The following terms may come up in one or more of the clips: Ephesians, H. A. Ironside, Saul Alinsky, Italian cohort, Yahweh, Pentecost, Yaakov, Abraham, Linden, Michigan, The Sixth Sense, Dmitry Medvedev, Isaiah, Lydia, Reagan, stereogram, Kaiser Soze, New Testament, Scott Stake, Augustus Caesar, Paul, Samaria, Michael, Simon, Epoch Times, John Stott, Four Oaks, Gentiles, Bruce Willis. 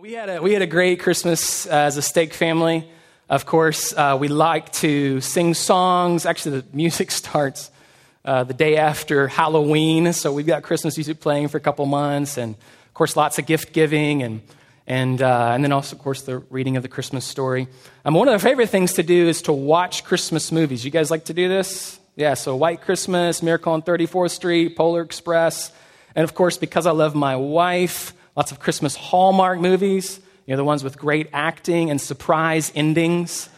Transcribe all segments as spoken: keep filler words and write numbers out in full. We had a, we had a great Christmas uh, as a Stake family. Of course, uh, we like to sing songs. Actually, the music starts uh, the day after Halloween, so we've got Christmas music playing for a couple months, and of course, lots of gift giving, and and uh, and then also, of course, the reading of the Christmas story. Um, one of our favorite things to do is to watch Christmas movies. You guys like to do this? Yeah. So, White Christmas, Miracle on thirty-fourth Street, Polar Express, and of course, because I love my wife, lots of Christmas Hallmark movies, you know, the ones with great acting and surprise endings,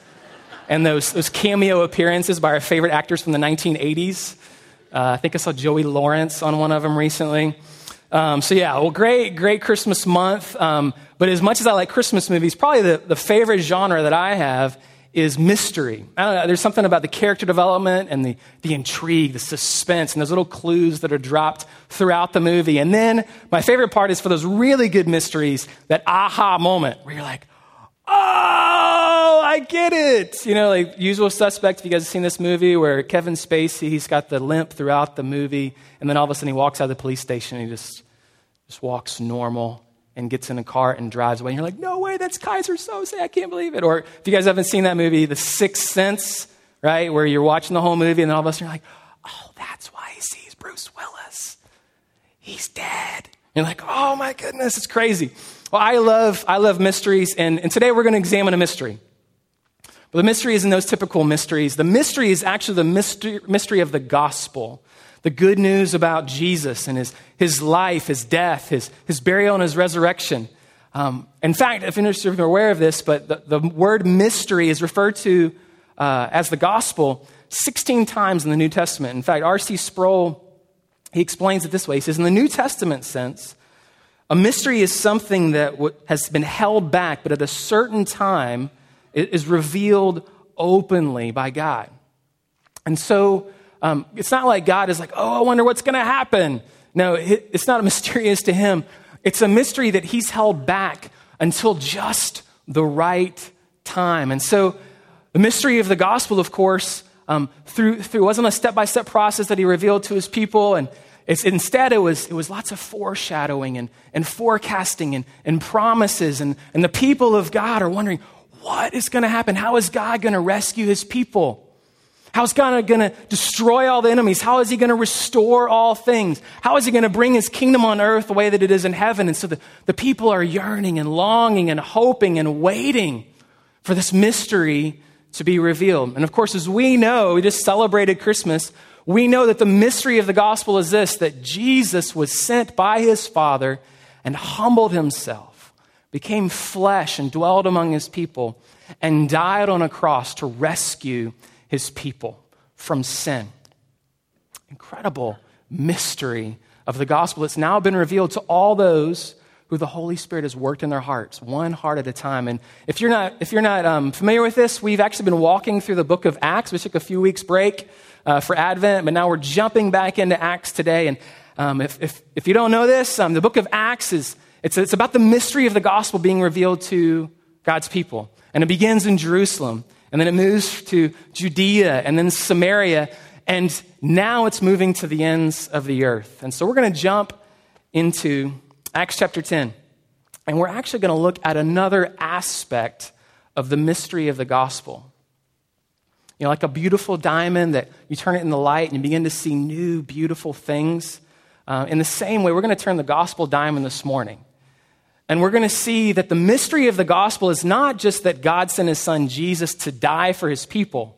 and those those cameo appearances by our favorite actors from the nineteen eighties. Uh, I think I saw Joey Lawrence on one of them recently. Um, so yeah, well, great, great Christmas month. Um, but as much as I like Christmas movies, probably the, the favorite genre that I have is mystery. I don't know, there's something about the character development and the, the intrigue, the suspense, and those little clues that are dropped throughout the movie. And then my favorite part is for those really good mysteries, that aha moment where you're like, oh, I get it. You know, like Usual Suspects, if you guys have seen this movie, where Kevin Spacey, he's got the limp throughout the movie, and then all of a sudden he walks out of the police station and he just, just walks normal and gets in a car and drives away. And you're like, no way, that's Kaiser Soze, I can't believe it. Or if you guys haven't seen that movie, The Sixth Sense, right, where you're watching the whole movie and all of a sudden you're like, oh, that's why he sees Bruce Willis. He's dead. And you're like, oh my goodness, it's crazy. Well, I love I love mysteries, and, and today we're going to examine a mystery. But the mystery isn't those typical mysteries. The mystery is actually the mystery, mystery of the gospel. The good news about Jesus and his his life, his death, his his burial, and his resurrection. Um, in fact, if you're aware of this, but the, the word mystery is referred to uh, as the gospel sixteen times in the New Testament. In fact, R C Sproul, he explains it this way. He says, in the New Testament sense, a mystery is something that w- has been held back, but at a certain time, it is revealed openly by God. And so, Um, it's not like God is like, oh, I wonder what's going to happen. No, it, it's not mysterious to him. It's a mystery that he's held back until just the right time. And so the mystery of the gospel, of course, um, through through wasn't a step-by-step process that he revealed to his people. And it's, instead, it was it was lots of foreshadowing and, and forecasting and, and promises. And, and the people of God are wondering, what is going to happen? How is God going to rescue his people? How's God going to destroy all the enemies? How is he going to restore all things? How is he going to bring his kingdom on earth the way that it is in heaven? And so the, the people are yearning and longing and hoping and waiting for this mystery to be revealed. And of course, as we know, we just celebrated Christmas, we know that the mystery of the gospel is this, that Jesus was sent by his Father and humbled himself, became flesh and dwelled among his people, and died on a cross to rescue his people from sin. Incredible mystery of the gospel. It's now been revealed to all those who the Holy Spirit has worked in their hearts, one heart at a time. And if you're not if you're not um, familiar with this, we've actually been walking through the book of Acts. We took a few weeks break uh, for Advent, but now we're jumping back into Acts today. And um, if, if if you don't know this, um, the book of Acts is it's it's about the mystery of the gospel being revealed to God's people, and it begins in Jerusalem. And then it moves to Judea and then Samaria. And now it's moving to the ends of the earth. And so we're going to jump into Acts chapter ten. And we're actually going to look at another aspect of the mystery of the gospel. You know, like a beautiful diamond that you turn it in the light and you begin to see new, beautiful things. Uh, in the same way, we're going to turn the gospel diamond this morning. And we're going to see that the mystery of the gospel is not just that God sent his son Jesus to die for his people,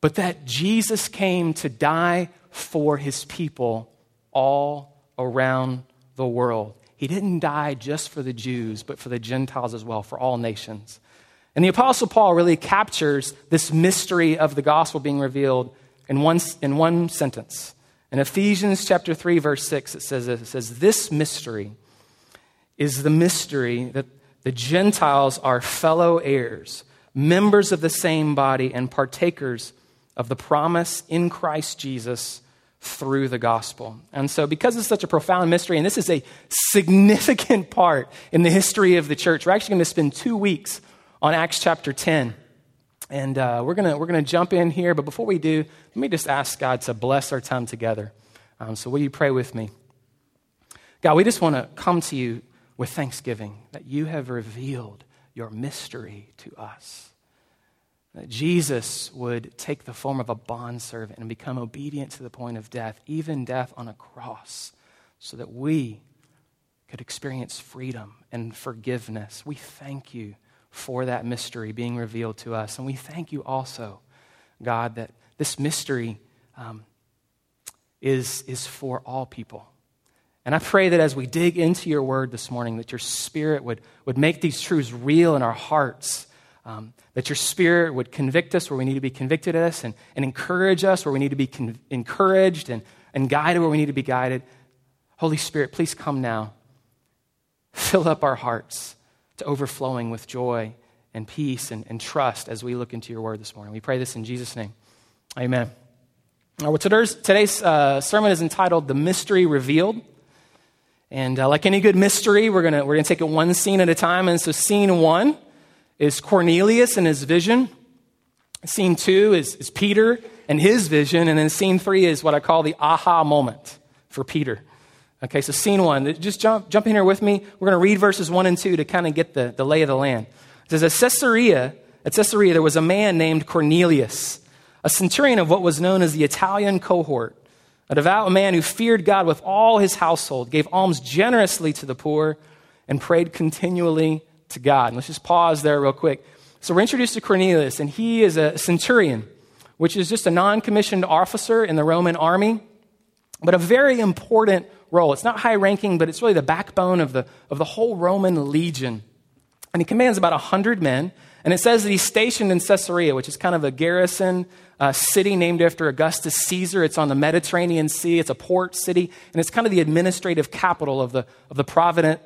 but that Jesus came to die for his people all around the world. He didn't die just for the Jews, but for the Gentiles as well, for all nations. And the Apostle Paul really captures this mystery of the gospel being revealed in one, in one sentence. In Ephesians chapter three, verse six, it says this, it says, this mystery is the mystery that the Gentiles are fellow heirs, members of the same body, and partakers of the promise in Christ Jesus through the gospel. And so because it's such a profound mystery, and this is a significant part in the history of the church, we're actually going to spend two weeks on Acts chapter ten. And uh, we're going to we're going to jump in here. But before we do, let me just ask God to bless our time together. Um, so will you pray with me? God, we just want to come to you with thanksgiving that you have revealed your mystery to us. That Jesus would take the form of a bondservant and become obedient to the point of death, even death on a cross, so that we could experience freedom and forgiveness. We thank you for that mystery being revealed to us. And we thank you also, God, that this mystery um, is, is for all people. And I pray that as we dig into your word this morning, that your Spirit would, would make these truths real in our hearts, um, that your Spirit would convict us where we need to be convicted us, and, and encourage us where we need to be con- encouraged, and, and guide where we need to be guided. Holy Spirit, please come now. Fill up our hearts to overflowing with joy and peace and, and trust as we look into your word this morning. We pray this in Jesus' name. Amen. All right, well, today's, today's uh, sermon is entitled "The Mystery Revealed." And uh, like any good mystery, we're gonna we're gonna take it one scene at a time. And so, scene one is Cornelius and his vision. Scene two is is Peter and his vision. And then scene three is what I call the aha moment for Peter. Okay, so scene one. Just jump jump in here with me. We're gonna read verses one and two to kind of get the, the lay of the land. It says, at Caesarea, at Caesarea, there was a man named Cornelius, a centurion of what was known as the Italian cohort. A devout man who feared God with all his household, gave alms generously to the poor, and prayed continually to God. And let's just pause there real quick. So we're introduced to Cornelius, and he is a centurion, which is just a non-commissioned officer in the Roman army, but a very important role. It's not high-ranking, but it's really the backbone of the, of the whole Roman legion. And he commands about one hundred men, and it says that he's stationed in Caesarea, which is kind of a garrison uh, city named after Augustus Caesar. It's on the Mediterranean Sea. It's a port city, and it's kind of the administrative capital of the of the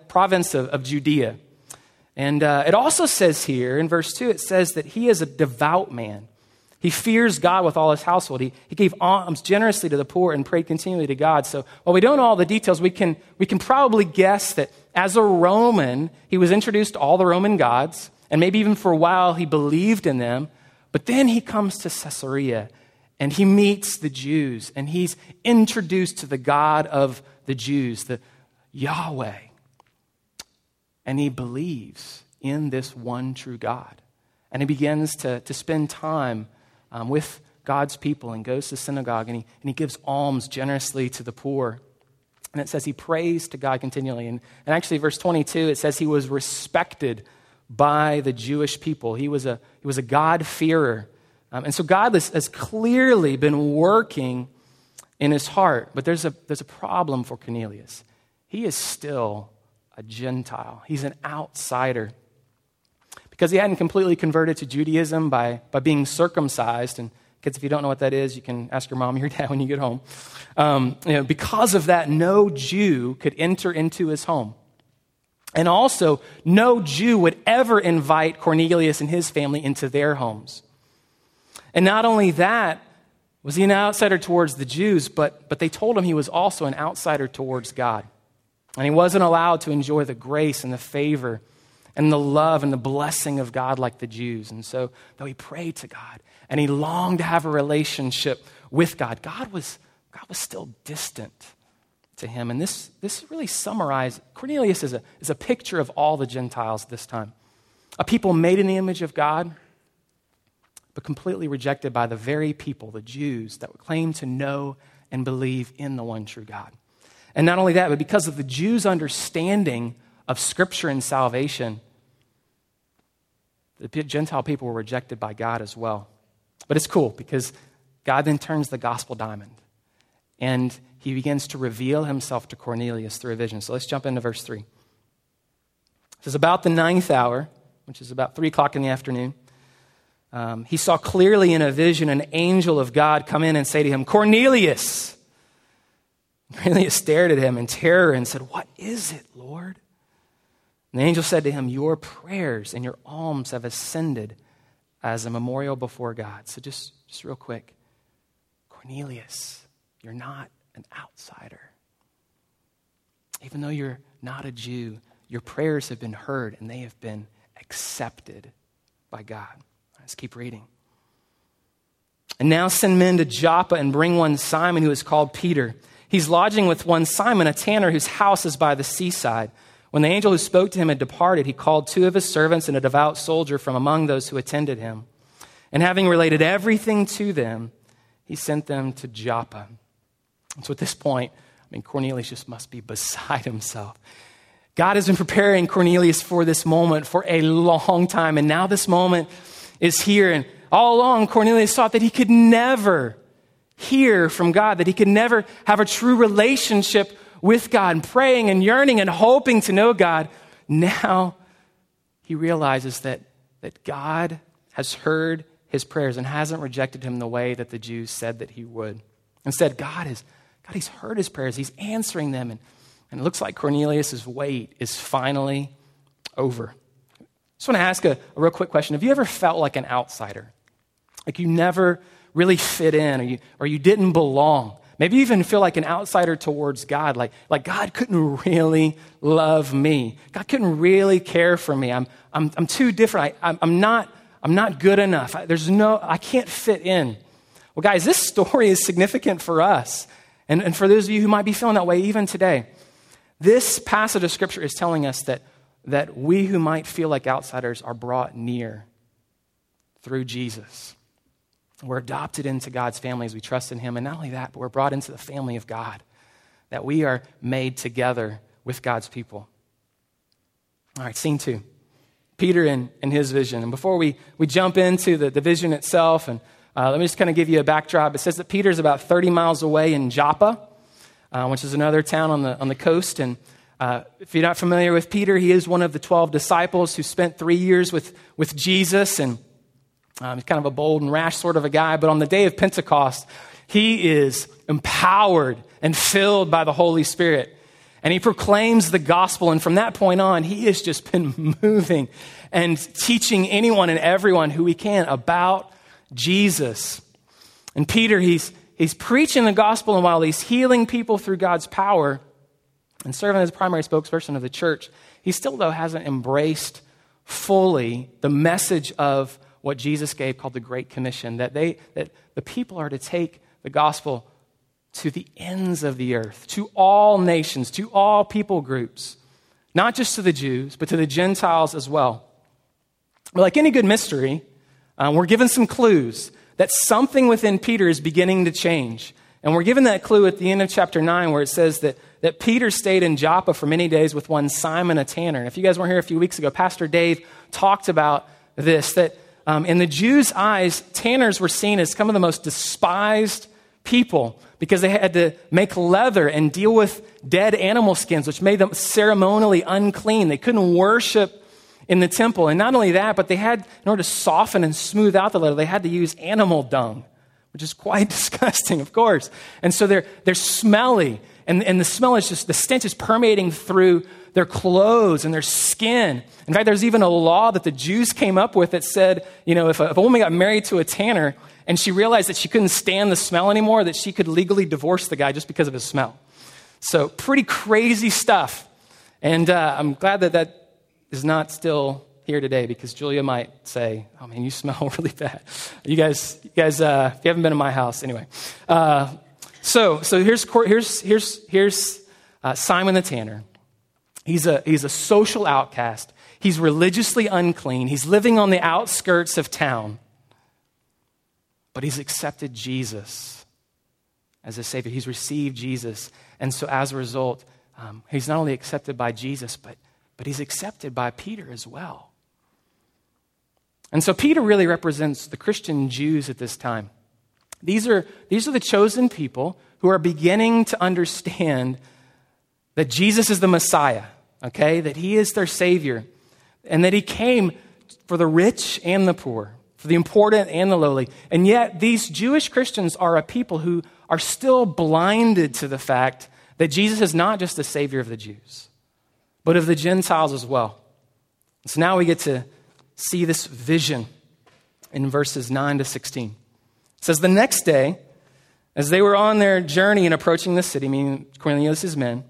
province of, of Judea. And uh, it also says here in verse two, it says that he is a devout man. He fears God with all his household. He, he gave alms generously to the poor and prayed continually to God. So while we don't know all the details, we can we can probably guess that as a Roman, he was introduced to all the Roman gods. And maybe even for a while, he believed in them. But then he comes to Caesarea, and he meets the Jews, and he's introduced to the God of the Jews, the Yahweh. And he believes in this one true God. And he begins to, to spend time um, with God's people and goes to the synagogue, and he, and he gives alms generously to the poor. And it says he prays to God continually. And, and actually, verse twenty-two, it says he was respected by the Jewish people. He was a he was a God-fearer. Um, and so God has, has clearly been working in his heart. But there's a there's a problem for Cornelius. He is still a Gentile. He's an outsider. Because he hadn't completely converted to Judaism by, by being circumcised. And kids, if you don't know what that is, you can ask your mom or your dad when you get home. Um, you know, because of that, no Jew could enter into his home. And also, no Jew would ever invite Cornelius and his family into their homes. And not only that, was he an outsider towards the Jews, but, but they told him he was also an outsider towards God. And he wasn't allowed to enjoy the grace and the favor and the love and the blessing of God like the Jews. And so, though he prayed to God and he longed to have a relationship with God, God was, God was still distant to him. And this this really summarizes, Cornelius is a, is a picture of all the Gentiles this time. A people made in the image of God, but completely rejected by the very people, the Jews, that claim to know and believe in the one true God. And not only that, but because of the Jews' understanding of Scripture and salvation, the Gentile people were rejected by God as well. But it's cool, because God then turns the gospel diamond, and he begins to reveal himself to Cornelius through a vision. So let's jump into verse three. It says, about the ninth hour, which is about three o'clock in the afternoon, um, he saw clearly in a vision an angel of God come in and say to him, Cornelius! Cornelius stared at him in terror and said, what is it, Lord? And the angel said to him, your prayers and your alms have ascended as a memorial before God. So just, just real quick, Cornelius, you're not an outsider. Even though you're not a Jew, your prayers have been heard and they have been accepted by God. Let's keep reading. And now send men to Joppa and bring one Simon, who is called Peter. He's lodging with one Simon, a tanner, whose house is by the seaside. When the angel who spoke to him had departed, he called two of his servants and a devout soldier from among those who attended him. And having related everything to them, he sent them to Joppa. And so at this point, I mean, Cornelius just must be beside himself. God has been preparing Cornelius for this moment for a long time. And now this moment is here. And all along, Cornelius thought that he could never hear from God, that he could never have a true relationship with God, and praying and yearning and hoping to know God. Now he realizes that, that God has heard his prayers and hasn't rejected him the way that the Jews said that he would. Instead, God is, God, he's heard his prayers. He's answering them. And, and it looks like Cornelius' wait is finally over. I just want to ask a, a real quick question. Have you ever felt like an outsider? Like you never really fit in or you, or you didn't belong? Maybe you even feel like an outsider towards God, like, like God couldn't really love me. God couldn't really care for me. I'm I'm I'm too different. I, I'm, I'm not I'm not good enough. I, there's no I can't fit in. Well, guys, this story is significant for us, and and for those of you who might be feeling that way even today. This passage of Scripture is telling us that that we who might feel like outsiders are brought near through Jesus. We're adopted into God's family as we trust in him. And not only that, but we're brought into the family of God, that we are made together with God's people. All right, scene two, Peter and, and his vision. And before we, we jump into the, the vision itself, and uh, let me just kind of give you a backdrop. It says that Peter's about thirty miles away in Joppa, uh, which is another town on the on the coast. And uh, if you're not familiar with Peter, he is one of the twelve disciples who spent three years with, with Jesus. And Um, he's kind of a bold and rash sort of a guy, but on the day of Pentecost, he is empowered and filled by the Holy Spirit, and he proclaims the gospel. And from that point on, he has just been moving and teaching anyone and everyone who he can about Jesus. And Peter, he's he's preaching the gospel, and while he's healing people through God's power and serving as primary spokesperson of the church, he still, though, hasn't embraced fully the message of what Jesus gave, called the Great Commission, that they that the people are to take the gospel to the ends of the earth, to all nations, to all people groups, not just to the Jews, but to the Gentiles as well. But like any good mystery, um, we're given some clues that something within Peter is beginning to change. And we're given that clue at the end of chapter nine, where it says that, that Peter stayed in Joppa for many days with one Simon, a tanner. And if you guys weren't here a few weeks ago, Pastor Dave talked about this, that Um, in the Jews' eyes, tanners were seen as some of the most despised people because they had to make leather and deal with dead animal skins, which made them ceremonially unclean. They couldn't worship in the temple. And not only that, but they had, in order to soften and smooth out the leather, they had to use animal dung, which is quite disgusting, of course. And so they're they're smelly, and, and the smell is just, the stench is permeating through their clothes and their skin. In fact, there's even a law that the Jews came up with that said, you know, if a, if a woman got married to a tanner and she realized that she couldn't stand the smell anymore, that she could legally divorce the guy just because of his smell. So pretty crazy stuff. And uh, I'm glad that that is not still here today, because Julia might say, oh man, you smell really bad. You guys, you guys, uh, if you haven't been in my house, anyway. Uh, so so here's, here's, here's, here's uh, Simon the tanner. He's a, he's a social outcast. He's religiously unclean. He's living on the outskirts of town. But he's accepted Jesus as his Savior. He's received Jesus. And so as a result, um, he's not only accepted by Jesus, but, but he's accepted by Peter as well. And so Peter really represents the Christian Jews at this time. These are, these are the chosen people who are beginning to understand that Jesus is the Messiah, okay? That he is their Savior, and that he came for the rich and the poor, for the important and the lowly. And yet these Jewish Christians are a people who are still blinded to the fact that Jesus is not just the Savior of the Jews, but of the Gentiles as well. So now we get to see this vision in verses nine to sixteen. It says, the next day, as they were on their journey and approaching the city, meaning Cornelius' men,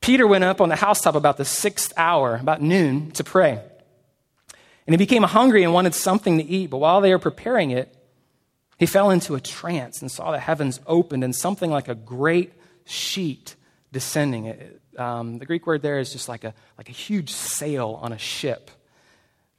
Peter went up on the housetop about the sixth hour, about noon, to pray. And he became hungry and wanted something to eat. But while they were preparing it, he fell into a trance and saw the heavens opened and something like a great sheet descending. It, um, the Greek word there is just like a like a huge sail on a ship.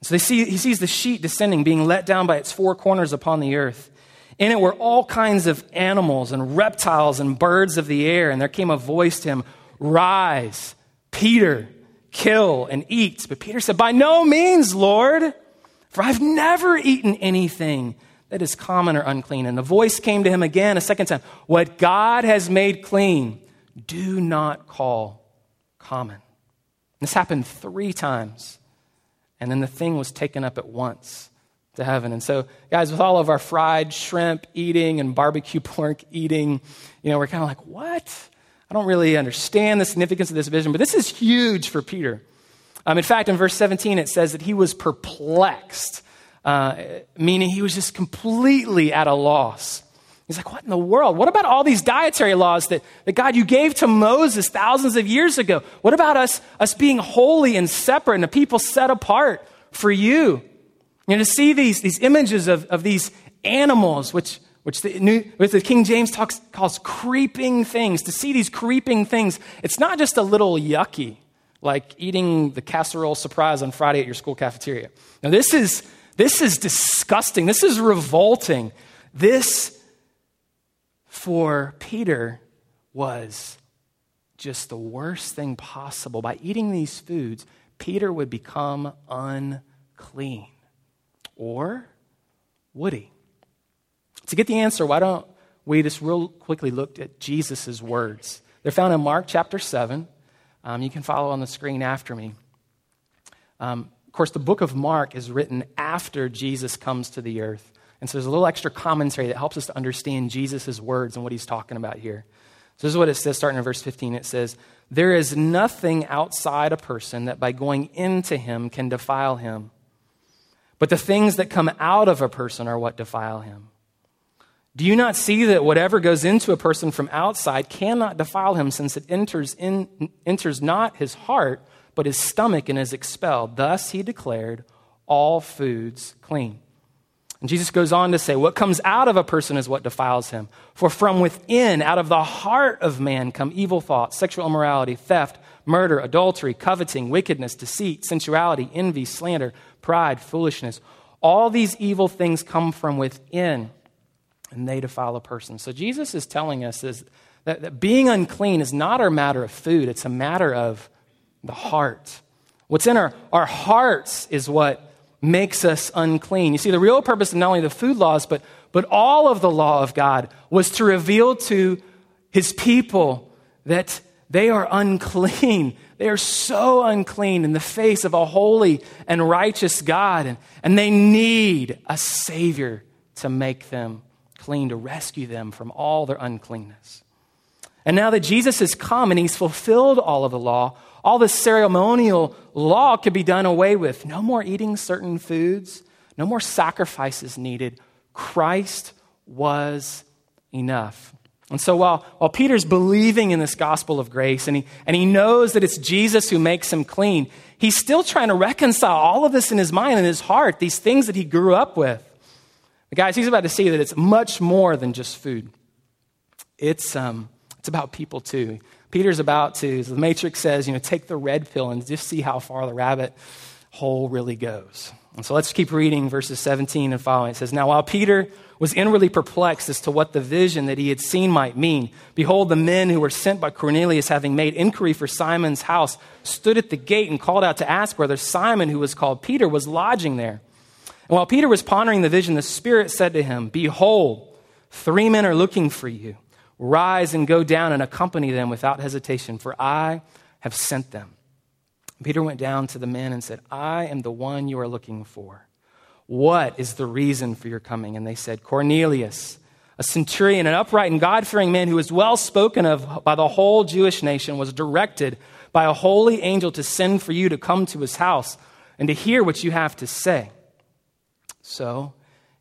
So they see he sees the sheet descending, being let down by its four corners upon the earth. In it were all kinds of animals and reptiles and birds of the air. And there came a voice to him, "Rise, Peter, kill and eat." But Peter said, "By no means, Lord, for I've never eaten anything that is common or unclean." And the voice came to him again a second time, "What God has made clean, do not call common." This happened three times. And then the thing was taken up at once to heaven. And so, guys, with all of our fried shrimp eating and barbecue pork eating, you know, we're kind of like, what? I don't really understand the significance of this vision, but this is huge for Peter. Um, in fact, in verse seventeen, it says that he was perplexed, uh, meaning he was just completely at a loss. He's like, what in the world? What about all these dietary laws that, that God, you gave to Moses thousands of years ago? What about us, us being holy and separate and a people set apart for you? You know, to see these, these images of, of these animals, which, which, the, New, which the King James talks, calls creeping things, to see these creeping things, it's not just a little yucky, like eating the casserole surprise on Friday at your school cafeteria. Now, this is, this is disgusting. This is revolting. This for Peter was just the worst thing possible. By eating these foods, Peter would become unclean. Or would he? To get the answer, why don't we just real quickly look at Jesus' words? They're found in Mark chapter seven. Um, you can follow on the screen after me. Um, of course, the book of Mark is written after Jesus comes to the earth. And so there's a little extra commentary that helps us to understand Jesus' words and what he's talking about here. So this is what it says, starting in verse fifteen. It says, "There is nothing outside a person that by going into him can defile him. But the things that come out of a person are what defile him. Do you not see that whatever goes into a person from outside cannot defile him, since it enters in, enters not his heart, but his stomach and is expelled? Thus he declared all foods clean." And Jesus goes on to say, "What comes out of a person is what defiles him. For from within, out of the heart of man, come evil thoughts, sexual immorality, theft, murder, adultery, coveting, wickedness, deceit, sensuality, envy, slander, pride, foolishness. All these evil things come from within, and they defile a person." So Jesus is telling us is that, that being unclean is not a matter of food. It's a matter of the heart. What's in our, our hearts is what makes us unclean. You see, the real purpose of not only the food laws, but, but all of the law of God was to reveal to his people that they are unclean. They are so unclean in the face of a holy and righteous God, and, and they need a Savior to make them clean, to rescue them from all their uncleanness. And now that Jesus has come and he's fulfilled all of the law, all the ceremonial law could be done away with. No more eating certain foods. No more sacrifices needed. Christ was enough. And so while, while Peter's believing in this gospel of grace and he, and he knows that it's Jesus who makes him clean, he's still trying to reconcile all of this in his mind and his heart, these things that he grew up with. But guys, he's about to see that it's much more than just food. It's, um, it's about people too. Peter's about to, the Matrix says, you know, take the red pill and just see how far the rabbit hole really goes. And so let's keep reading verses seventeen and following. It says, "Now while Peter was inwardly perplexed as to what the vision that he had seen might mean, behold, the men who were sent by Cornelius, having made inquiry for Simon's house, stood at the gate and called out to ask whether Simon, who was called Peter, was lodging there. And while Peter was pondering the vision, the Spirit said to him, 'Behold, three men are looking for you. Rise and go down and accompany them without hesitation, for I have sent them.' Peter went down to the men and said, 'I am the one you are looking for. What is the reason for your coming?' And they said, 'Cornelius, a centurion, an upright and God-fearing man who is well spoken of by the whole Jewish nation, was directed by a holy angel to send for you to come to his house and to hear what you have to say.' So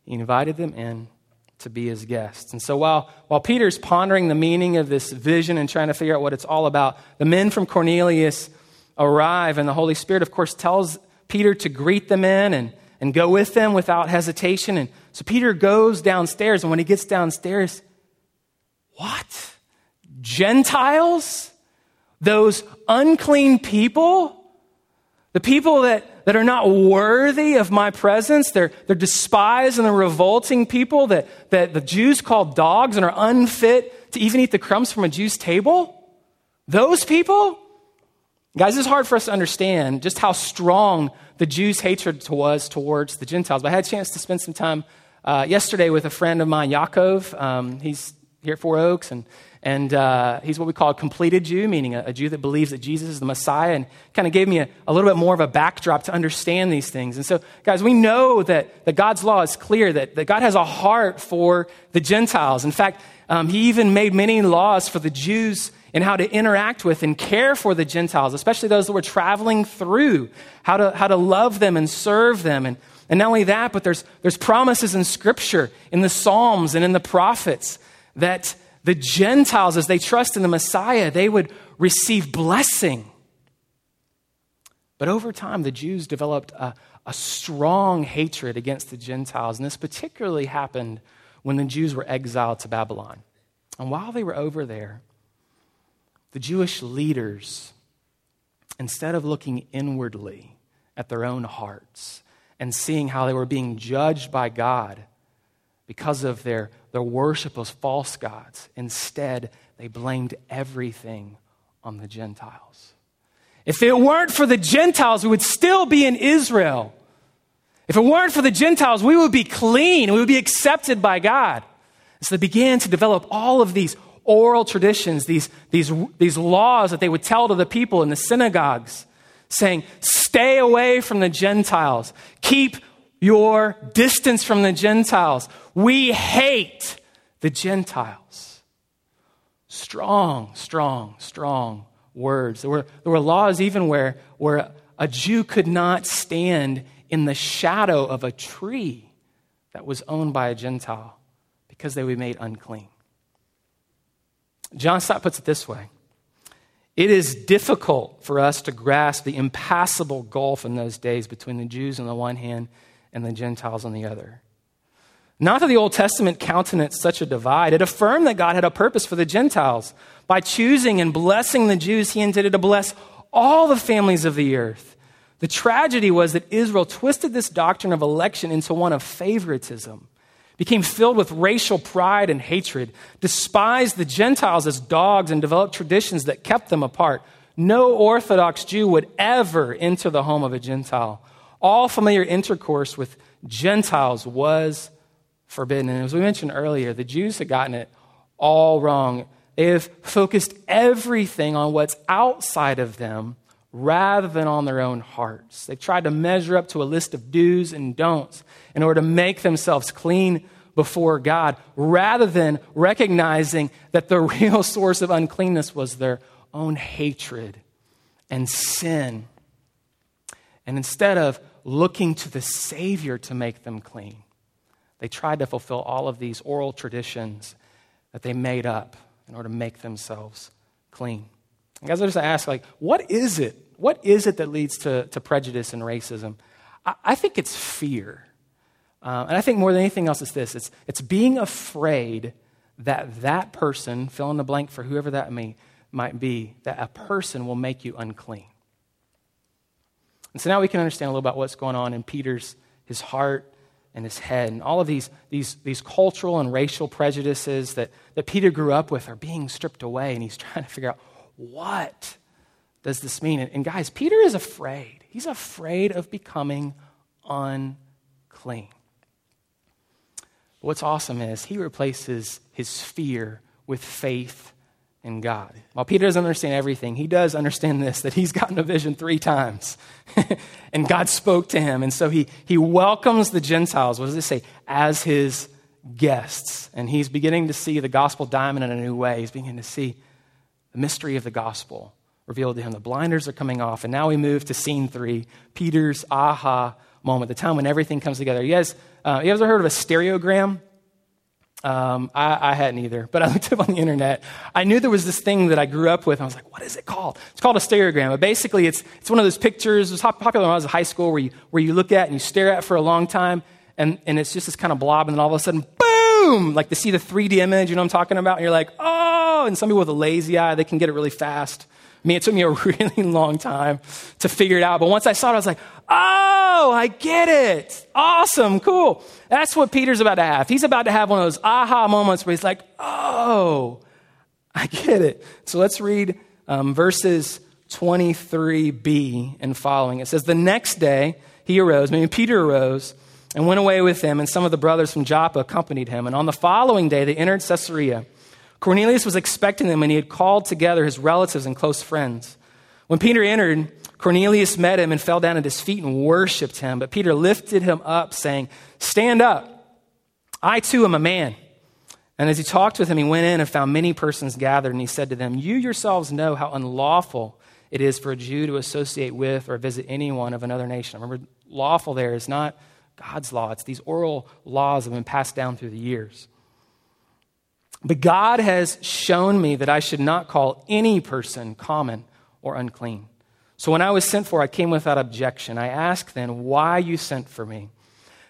he invited them in to be his guests." And so while, while Peter's pondering the meaning of this vision and trying to figure out what it's all about, the men from Cornelius arrive, and the Holy Spirit, of course, tells Peter to greet the men and, and go with them without hesitation. And so Peter goes downstairs, and when he gets downstairs, what? Gentiles? those unclean people, the people that, that are not worthy of my presence, they're, they're despised and they're revolting people that, that the Jews call dogs and are unfit to even eat the crumbs from a Jew's table. Those people? Guys, it's hard for us to understand just how strong the Jews' hatred was towards the Gentiles. But I had a chance to spend some time uh, yesterday with a friend of mine, Yaakov. Um, he's here at Four Oaks, and and uh, he's what we call a completed Jew, meaning a, a Jew that believes that Jesus is the Messiah, and kind of gave me a, a little bit more of a backdrop to understand these things. And so, guys, we know that, that God's law is clear, that, that God has a heart for the Gentiles. In fact, um, he even made many laws for the Jews and how to interact with and care for the Gentiles, especially those that were traveling through, how to how to love them and serve them. And, and not only that, but there's there's promises in Scripture, in the Psalms and in the prophets, that the Gentiles, as they trust in the Messiah, they would receive blessing. But over time, the Jews developed a, a strong hatred against the Gentiles, and this particularly happened when the Jews were exiled to Babylon. And while they were over there, the Jewish leaders, instead of looking inwardly at their own hearts and seeing how they were being judged by God because of their, their worship of false gods, instead they blamed everything on the Gentiles. If it weren't for the Gentiles, we would still be in Israel. If it weren't for the Gentiles, we would be clean. We would be accepted by God. So they began to develop all of these oral traditions, these, these, these laws that they would tell to the people in the synagogues, saying, stay away from the Gentiles. Keep your distance from the Gentiles. We hate the Gentiles. Strong, strong, strong words. There were, there were laws even where, where a Jew could not stand in the shadow of a tree that was owned by a Gentile because they would be made unclean. John Stott puts it this way. It is difficult for us to grasp the impassable gulf in those days between the Jews on the one hand and the Gentiles on the other. Not that the Old Testament countenanced such a divide. It affirmed that God had a purpose for the Gentiles. By choosing and blessing the Jews, he intended to bless all the families of the earth. The tragedy was that Israel twisted this doctrine of election into one of favoritism, became filled with racial pride and hatred, despised the Gentiles as dogs, and developed traditions that kept them apart. No Orthodox Jew would ever enter the home of a Gentile. All familiar intercourse with Gentiles was forbidden. And as we mentioned earlier, the Jews had gotten it all wrong. They have focused everything on what's outside of them rather than on their own hearts. They tried to measure up to a list of do's and don'ts in order to make themselves clean before God, rather than recognizing that the real source of uncleanness was their own hatred and sin. And instead of looking to the Savior to make them clean, they tried to fulfill all of these oral traditions that they made up in order to make themselves clean. And guys, I just ask, like, what is it? What is it that leads to, to prejudice and racism? I, I think it's fear. Uh, and I think more than anything else, it's this. It's, it's being afraid that that person, fill in the blank for whoever that may, might be, that a person will make you unclean. And so now we can understand a little about what's going on in Peter's, his heart and his head. And all of these, these, these cultural and racial prejudices that, that Peter grew up with are being stripped away, and he's trying to figure out, what does this mean? And guys, Peter is afraid. He's afraid of becoming unclean. But what's awesome is he replaces his fear with faith in God. While Peter doesn't understand everything, he does understand this, that he's gotten a vision three times and God spoke to him. And so he, he welcomes the Gentiles, what does it say, as his guests. And he's beginning to see the gospel diamond in a new way. He's beginning to see the mystery of the gospel revealed to him. The blinders are coming off. And now we move to scene three, Peter's aha moment, the time when everything comes together. You guys, uh, you ever heard of a stereogram? Um, I, I hadn't either, but I looked up on the internet. I knew there was this thing that I grew up with. And I was like, what is it called? It's called a stereogram. But basically, it's it's one of those pictures. It was popular when I was in high school where you, where you look at and you stare at it for a long time. And, and it's just this kind of blob. And then all of a sudden, boom, like to see the three D image, you know what I'm talking about? And you're like, oh. And some people with a lazy eye, they can get it really fast, I mean, it took me a really long time to figure it out. But once I saw it, I was like, oh, I get it. Awesome. Cool. That's what Peter's about to have. He's about to have one of those aha moments where he's like, oh, I get it. So let's read um, verses twenty-three b and following. It says, the next day he arose, meaning Peter arose, and went away with him, and some of the brothers from Joppa accompanied him. And on the following day, they entered Caesarea. Cornelius was expecting them, and he had called together his relatives and close friends. When Peter entered, Cornelius met him and fell down at his feet and worshiped him. But Peter lifted him up, saying, stand up. I too am a man. And as he talked with him, he went in and found many persons gathered. And he said to them, you yourselves know how unlawful it is for a Jew to associate with or visit anyone of another nation. Remember, lawful there is not God's law. It's these oral laws that have been passed down through the years. But God has shown me that I should not call any person common or unclean. So when I was sent for, I came without objection. I asked then, why you sent for me?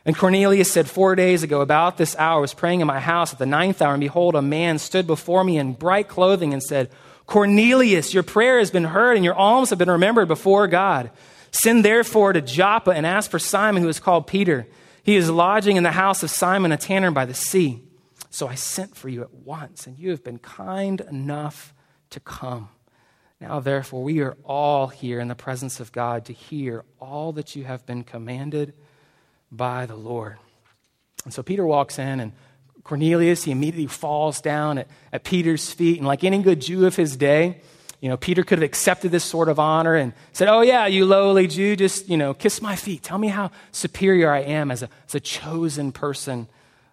And Cornelius said, four days ago, about this hour, I was praying in my house at the ninth hour, and behold, a man stood before me in bright clothing and said, Cornelius, your prayer has been heard, and your alms have been remembered before God. Send therefore to Joppa and ask for Simon, who is called Peter. He is lodging in the house of Simon, a tanner by the sea. So I sent for you at once, and you have been kind enough to come. Now, therefore, we are all here in the presence of God to hear all that you have been commanded by the Lord. And so Peter walks in, and Cornelius, he immediately falls down at, at Peter's feet. And like any good Jew of his day, you know, Peter could have accepted this sort of honor and said, oh yeah, you lowly Jew, just, you know, kiss my feet. Tell me how superior I am as a, as a chosen person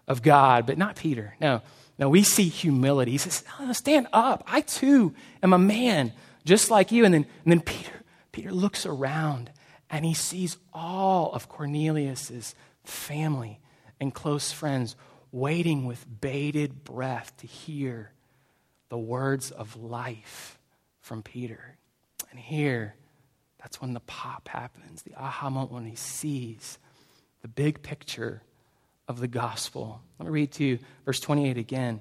of God, but not Peter. No, no, we see humility. He says, no, no, stand up. I too am a man just like you. And then, and then Peter, Peter looks around and he sees all of Cornelius's family and close friends waiting with bated breath to hear the words of life from Peter. And here, that's when the pop happens, the aha moment when he sees the big picture of the gospel. Let me read to you verse twenty-eight again.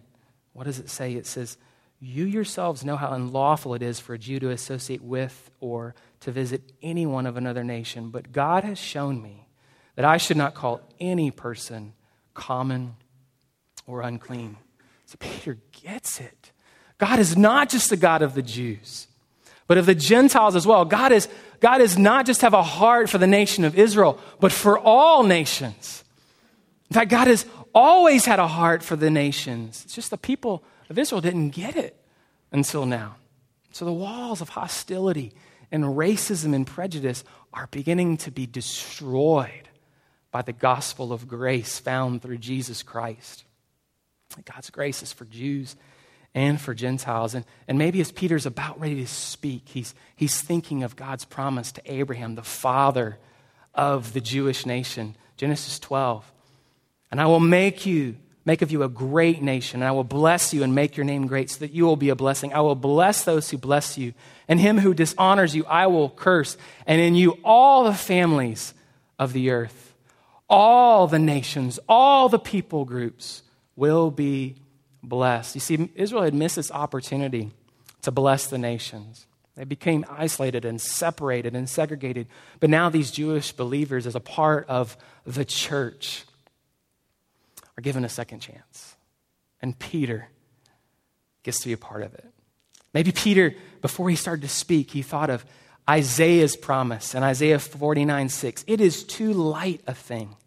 What does it say? It says, you yourselves know how unlawful it is for a Jew to associate with or to visit anyone of another nation, but God has shown me that I should not call any person common or unclean. So Peter gets it. God is not just the God of the Jews, but of the Gentiles as well. God is, God is not just have a heart for the nation of Israel, but for all nations. In fact, God has always had a heart for the nations. It's just the people of Israel didn't get it until now. So the walls of hostility and racism and prejudice are beginning to be destroyed by the gospel of grace found through Jesus Christ. God's grace is for Jews and for Gentiles. And, and maybe as Peter's about ready to speak, he's, he's thinking of God's promise to Abraham, the father of the Jewish nation, Genesis twelve. And I will make you, make of you a great nation, and I will bless you and make your name great so that you will be a blessing. I will bless those who bless you, and him who dishonors you, I will curse. And in you, all the families of the earth, all the nations, all the people groups will be blessed. You see, Israel had missed its opportunity to bless the nations. They became isolated and separated and segregated. But now these Jewish believers, as a part of the church, are given a second chance. And Peter gets to be a part of it. Maybe Peter, before he started to speak, he thought of Isaiah's promise in Isaiah forty-nine six. It is too light a thing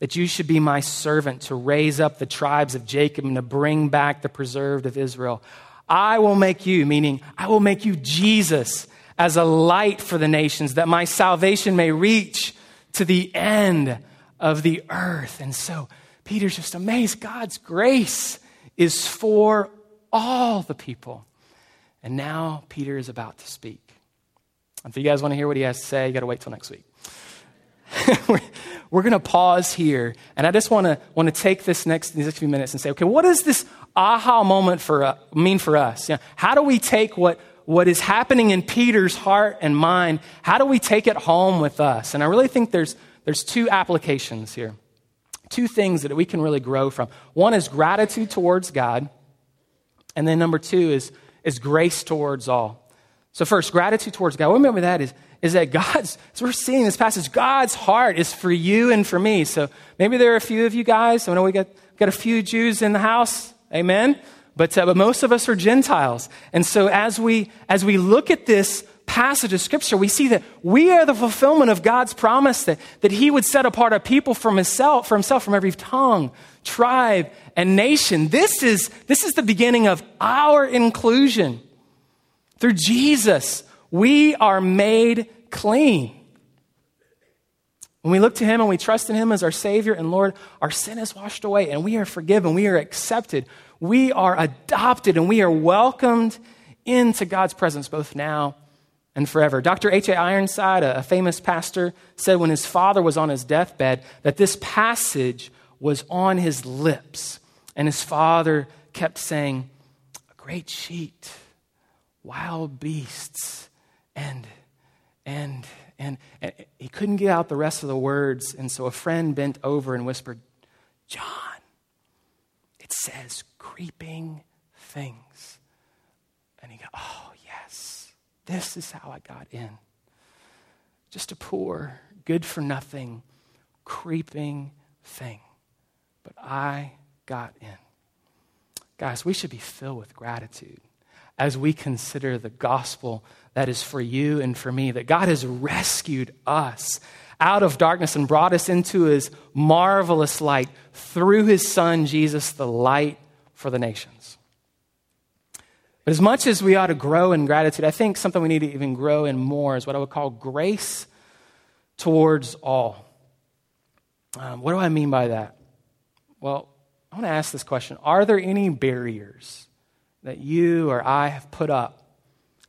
that you should be my servant to raise up the tribes of Jacob and to bring back the preserved of Israel. I will make you, meaning I will make you Jesus, as a light for the nations, that my salvation may reach to the end of the earth. And so Peter's just amazed. God's grace is for all the people. And now Peter is about to speak. If you guys want to hear what he has to say, you got to wait till next week. We're going to pause here, and I just want to want to take this next these next few minutes and say, okay, what does this aha moment for uh, mean for us? You know, how do we take what what is happening in Peter's heart and mind? How do we take it home with us? And I really think there's there's two applications here, two things that we can really grow from. One is gratitude towards God, and then number two is is grace towards all. So first, gratitude towards God. What we mean by that is, is that God's, as we're seeing this passage, God's heart is for you and for me. So maybe there are a few of you guys. I know we got, got a few Jews in the house. Amen. But, uh, but most of us are Gentiles. And so as we, as we look at this passage of Scripture, we see that we are the fulfillment of God's promise that, that he would set apart a people from himself, for himself from every tongue, tribe, and nation. This is, this is the beginning of our inclusion. Through Jesus, we are made clean. When we look to him and we trust in him as our Savior and Lord, our sin is washed away and we are forgiven. We are accepted. We are adopted and we are welcomed into God's presence both now and forever. Doctor H. A. Ironside, a famous pastor, said when his father was on his deathbed that this passage was on his lips. And his father kept saying, "A great sheet, wild beasts, and, and, and, and." He couldn't get out the rest of the words. And so a friend bent over and whispered, "John, it says creeping things." And he go, "Oh, yes, this is how I got in. Just a poor, good for nothing, creeping thing. But I got in." Guys, we should be filled with gratitude as we consider the gospel that is for you and for me, that God has rescued us out of darkness and brought us into his marvelous light through his son, Jesus, the light for the nations. But as much as we ought to grow in gratitude, I think something we need to even grow in more is what I would call grace towards all. Um, what do I mean by that? Well, I want to ask this question. Are there any barriers that you or I have put up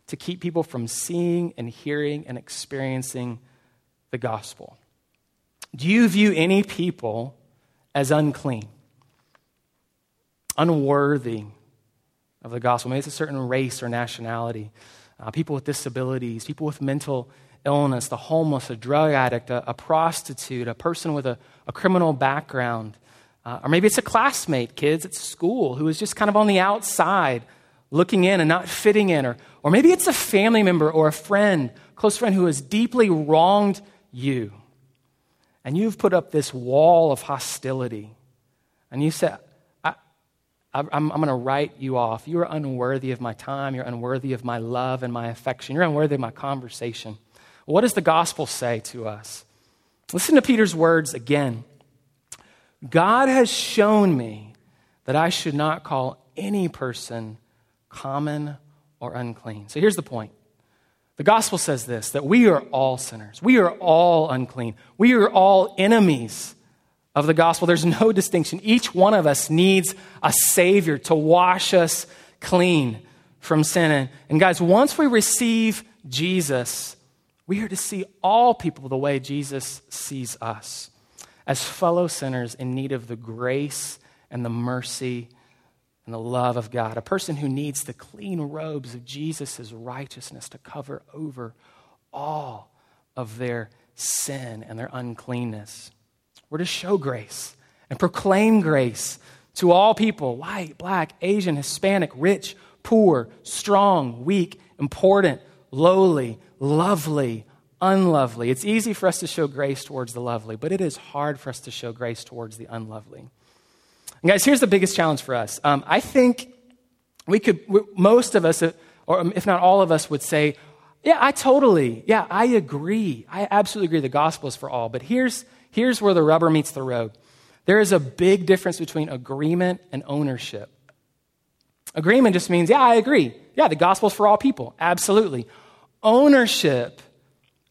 to keep people from seeing and hearing and experiencing the gospel? Do you view any people as unclean, unworthy of the gospel? Maybe it's a certain race or nationality, uh, people with disabilities, people with mental illness, the homeless, a drug addict, a, a prostitute, a person with a, a criminal background. Uh, or maybe it's a classmate, kids at school, who is just kind of on the outside looking in and not fitting in. Or, or maybe it's a family member or a friend, close friend, who has deeply wronged you. And you've put up this wall of hostility. And you said, I, I, I'm, I'm going to write you off. You are unworthy of my time. You're unworthy of my love and my affection. You're unworthy of my conversation. Well, what does the gospel say to us? Listen to Peter's words again. "God has shown me that I should not call any person common or unclean." So here's the point. The gospel says this, that we are all sinners. We are all unclean. We are all enemies of the gospel. There's no distinction. Each one of us needs a Savior to wash us clean from sin. And guys, once we receive Jesus, we are to see all people the way Jesus sees us, as fellow sinners in need of the grace and the mercy and the love of God, a person who needs the clean robes of Jesus' righteousness to cover over all of their sin and their uncleanness. We're to show grace and proclaim grace to all people, white, black, Asian, Hispanic, rich, poor, strong, weak, important, lowly, lovely, unlovely. It's easy for us to show grace towards the lovely, but it is hard for us to show grace towards the unlovely. And guys, here's the biggest challenge for us. Um, I think we could, we, most of us, or if not all of us, would say, "Yeah, I totally, yeah, I agree. I absolutely agree. The gospel is for all." But here's here's where the rubber meets the road. There is a big difference between agreement and ownership. Agreement just means, "Yeah, I agree. Yeah, the gospel is for all people. Absolutely." Ownership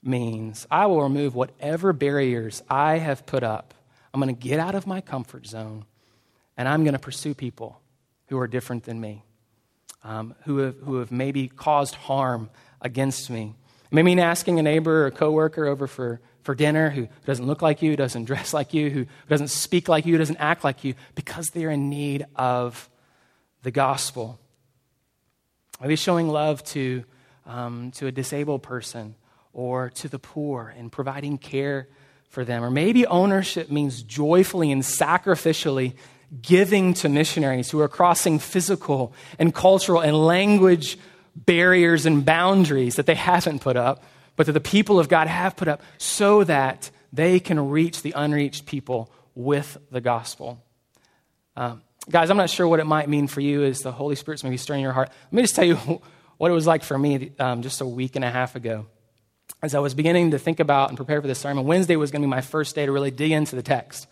means I will remove whatever barriers I have put up. I'm going to get out of my comfort zone, and I'm going to pursue people who are different than me, um, who have who have maybe caused harm against me. Maybe asking a neighbor or a coworker over for, for dinner who doesn't look like you, doesn't dress like you, who doesn't speak like you, doesn't act like you, because they're in need of the gospel. Maybe showing love to um, to a disabled person, or to the poor and providing care for them. Or maybe ownership means joyfully and sacrificially giving to missionaries who are crossing physical and cultural and language barriers and boundaries that they haven't put up, but that the people of God have put up so that they can reach the unreached people with the gospel. Um, guys, I'm not sure what it might mean for you as the Holy Spirit's maybe stirring your heart. Let me just tell you what it was like for me um, just a week and a half ago. As I was beginning to think about and prepare for this sermon, Wednesday was going to be my first day to really dig into the text.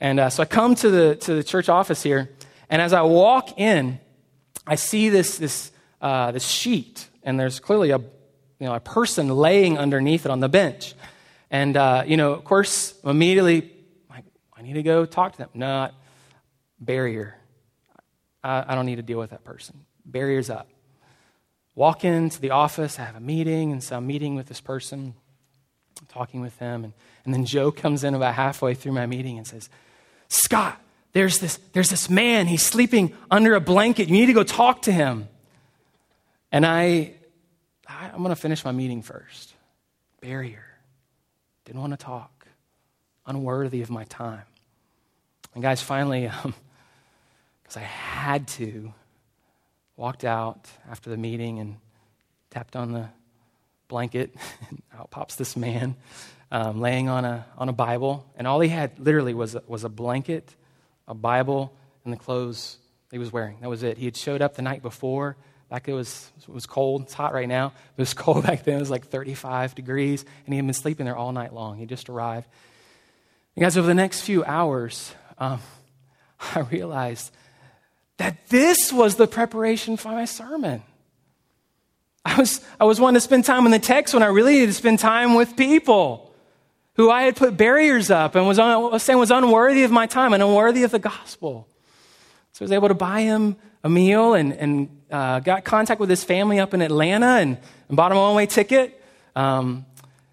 And uh, so I come to the to the church office here, and as I walk in, I see this this uh, this sheet, and there's clearly a you know a person laying underneath it on the bench. And uh, you know, of course, immediately, like, I need to go talk to them. Not barrier. I, I don't need to deal with that person. Barrier's up. Walk into the office, I have a meeting, and so I'm meeting with this person, I'm talking with them, and, and then Joe comes in about halfway through my meeting and says, Scott, there's this, there's this man, he's sleeping under a blanket, you need to go talk to him. And I, I I'm gonna finish my meeting first. Barrier, didn't wanna talk, unworthy of my time. And guys, finally, because um, I had to, walked out after the meeting and tapped on the blanket, and out pops this man um, laying on a on a Bible, and all he had literally was a, was a blanket, a Bible, and the clothes he was wearing. That was it. He had showed up the night before. Back it was it was cold. It's hot right now. It was cold back then. It was like thirty-five degrees, and he had been sleeping there all night long. He just arrived. And guys, over the next few hours, um, I realized that this was the preparation for my sermon. I was I was wanting to spend time in the text when I really needed to spend time with people who I had put barriers up and was, un, was saying was unworthy of my time and unworthy of the gospel. So I was able to buy him a meal and, and uh, got contact with his family up in Atlanta and, and bought him a one-way ticket um,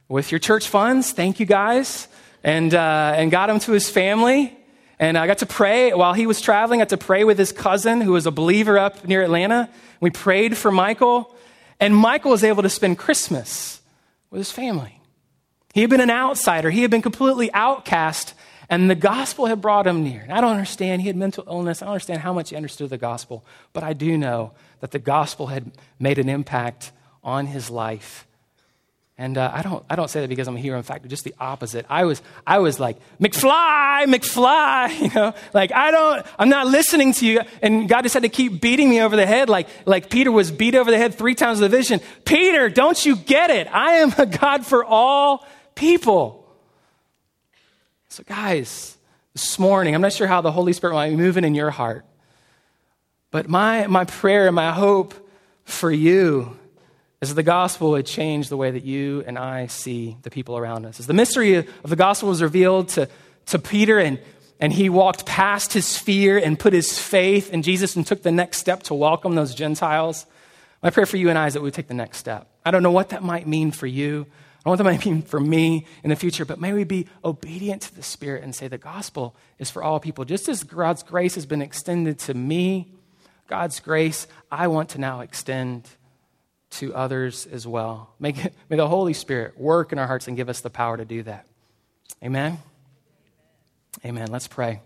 with your church funds. Thank you guys. And uh, and got him to his family. And I got to pray while he was traveling. I got to pray with his cousin who was a believer up near Atlanta. We prayed for Michael. And Michael was able to spend Christmas with his family. He had been an outsider. He had been completely outcast. And the gospel had brought him near. And I don't understand. He had mental illness. I don't understand how much he understood the gospel. But I do know that the gospel had made an impact on his life. And uh, I don't I don't say that because I'm a hero. In fact, just the opposite. I was I was like, McFly, McFly, you know, like I don't, I'm not listening to you. And God just had to keep beating me over the head like, like Peter was beat over the head three times with a vision. Peter, don't you get it? I am a God for all people. So guys, this morning, I'm not sure how the Holy Spirit might be moving in your heart. But my, my prayer and my hope for you as the gospel would change the way that you and I see the people around us. As the mystery of the gospel was revealed to, to Peter and, and he walked past his fear and put his faith in Jesus and took the next step to welcome those Gentiles, my prayer for you and I is that we would take the next step. I don't know what that might mean for you. I don't know what that might mean for me in the future, but may we be obedient to the Spirit and say the gospel is for all people. Just as God's grace has been extended to me, God's grace I want to now extend to others as well. May, may the Holy Spirit work in our hearts and give us the power to do that. Amen? Amen. Amen. Let's pray.